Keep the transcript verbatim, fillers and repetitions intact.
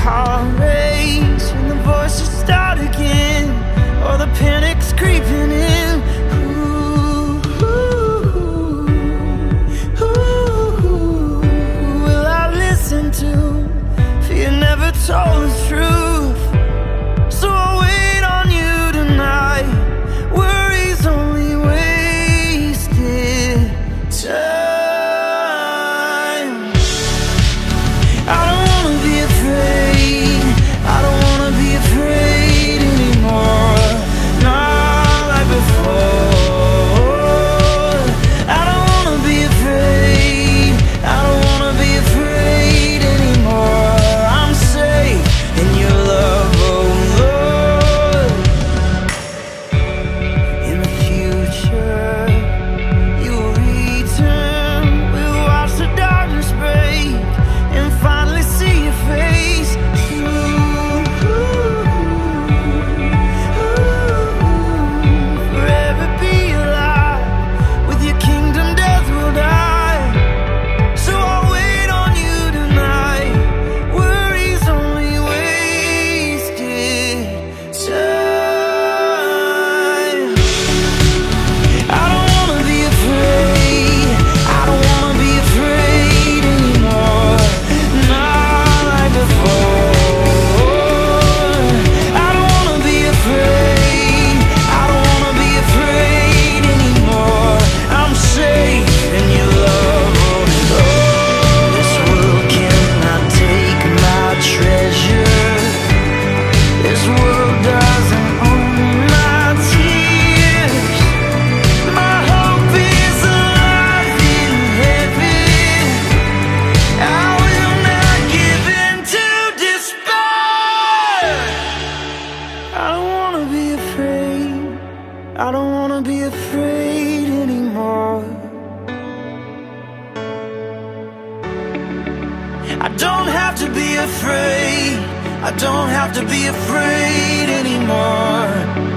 heart race when the voices start again, or the panic's creeping in. Ooh, ooh, ooh, will I listen to? For you never told the truth, so I wait on you tonight. Worries only wasted time. I don't wanna be afraid anymore. I don't have to be afraid. I don't have to be afraid anymore.